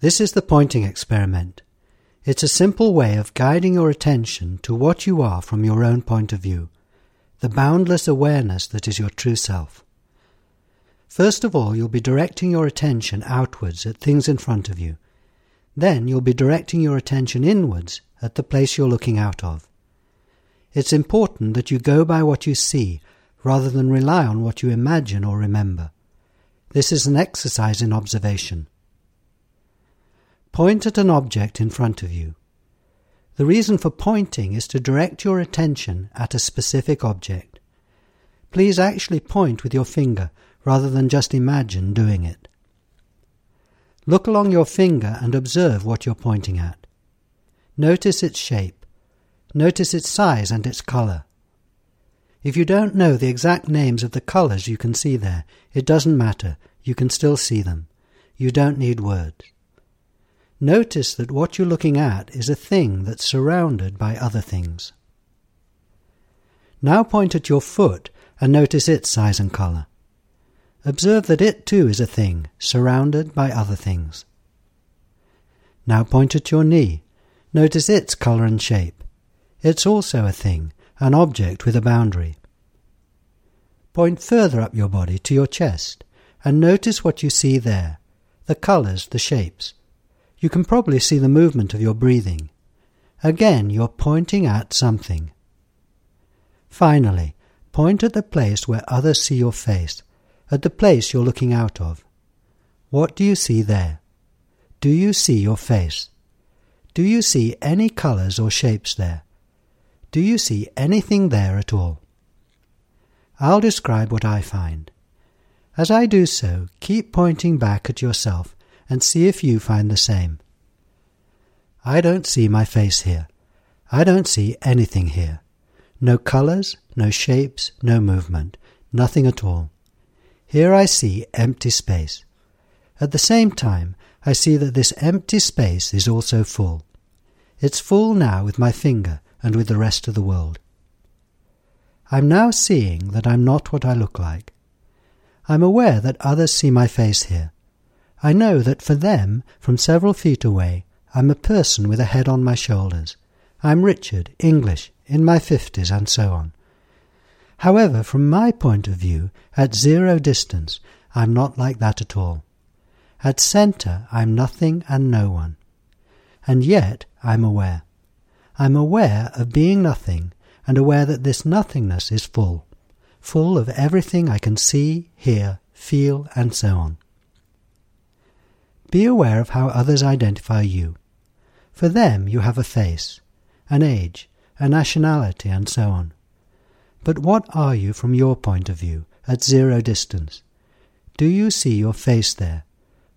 This is the pointing experiment. It's a simple way of guiding your attention to what you are from your own point of view, the boundless awareness that is your true self. First of all, you'll be directing your attention outwards at things in front of you. Then you'll be directing your attention inwards at the place you're looking out of. It's important that you go by what you see rather than rely on what you imagine or remember. This is an exercise in observation. Point at an object in front of you. The reason for pointing is to direct your attention at a specific object. Please actually point with your finger rather than just imagine doing it. Look along your finger and observe what you're pointing at. Notice its shape. Notice its size and its colour. If you don't know the exact names of the colours you can see there, it doesn't matter, you can still see them. You don't need words. Notice that what you're looking at is a thing that's surrounded by other things. Now point at your foot and notice its size and colour. Observe that it too is a thing, surrounded by other things. Now point at your knee. Notice its colour and shape. It's also a thing, an object with a boundary. Point further up your body to your chest and notice what you see there, the colours, the shapes. You can probably see the movement of your breathing. Again, you're pointing at something. Finally, point at the place where others see your face, at the place you're looking out of. What do you see there? Do you see your face? Do you see any colours or shapes there? Do you see anything there at all? I'll describe what I find. As I do so, keep pointing back at yourself and see if you find the same. I don't see my face here. I don't see anything here. No colours, no shapes, no movement, nothing at all. Here I see empty space. At the same time, I see that this empty space is also full. It's full now with my finger and with the rest of the world. I'm now seeing that I'm not what I look like. I'm aware that others see my face here. I know that for them, from several feet away, I'm a person with a head on my shoulders. I'm Richard, English, in my 50s, and so on. However, from my point of view, at zero distance, I'm not like that at all. At centre, I'm nothing and no one. And yet, I'm aware. I'm aware of being nothing, and aware that this nothingness is full. Full of everything I can see, hear, feel, and so on. Be aware of how others identify you. For them you have a face, an age, a nationality and so on. But what are you from your point of view, at zero distance? Do you see your face there,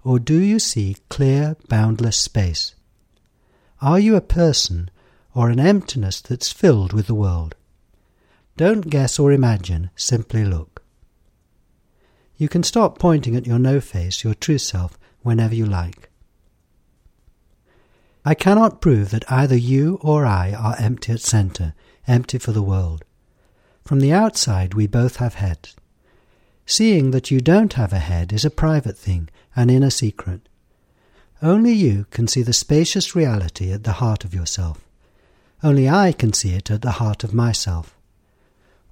or do you see clear, boundless space? Are you a person or an emptiness that's filled with the world? Don't guess or imagine, simply look. You can stop pointing at your no face, your true self, whenever you like. I cannot prove that either you or I are empty at centre, empty for the world. From the outside we both have heads. Seeing that you don't have a head is a private thing, an inner secret. Only you can see the spacious reality at the heart of yourself. Only I can see it at the heart of myself.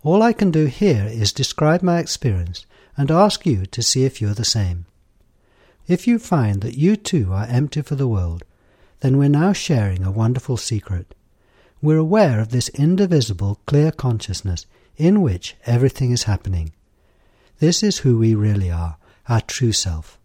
All I can do here is describe my experience and ask you to see if you're the same. If you find that you too are empty for the world, then we're now sharing a wonderful secret. We're aware of this indivisible, clear consciousness in which everything is happening. This is who we really are, our true self.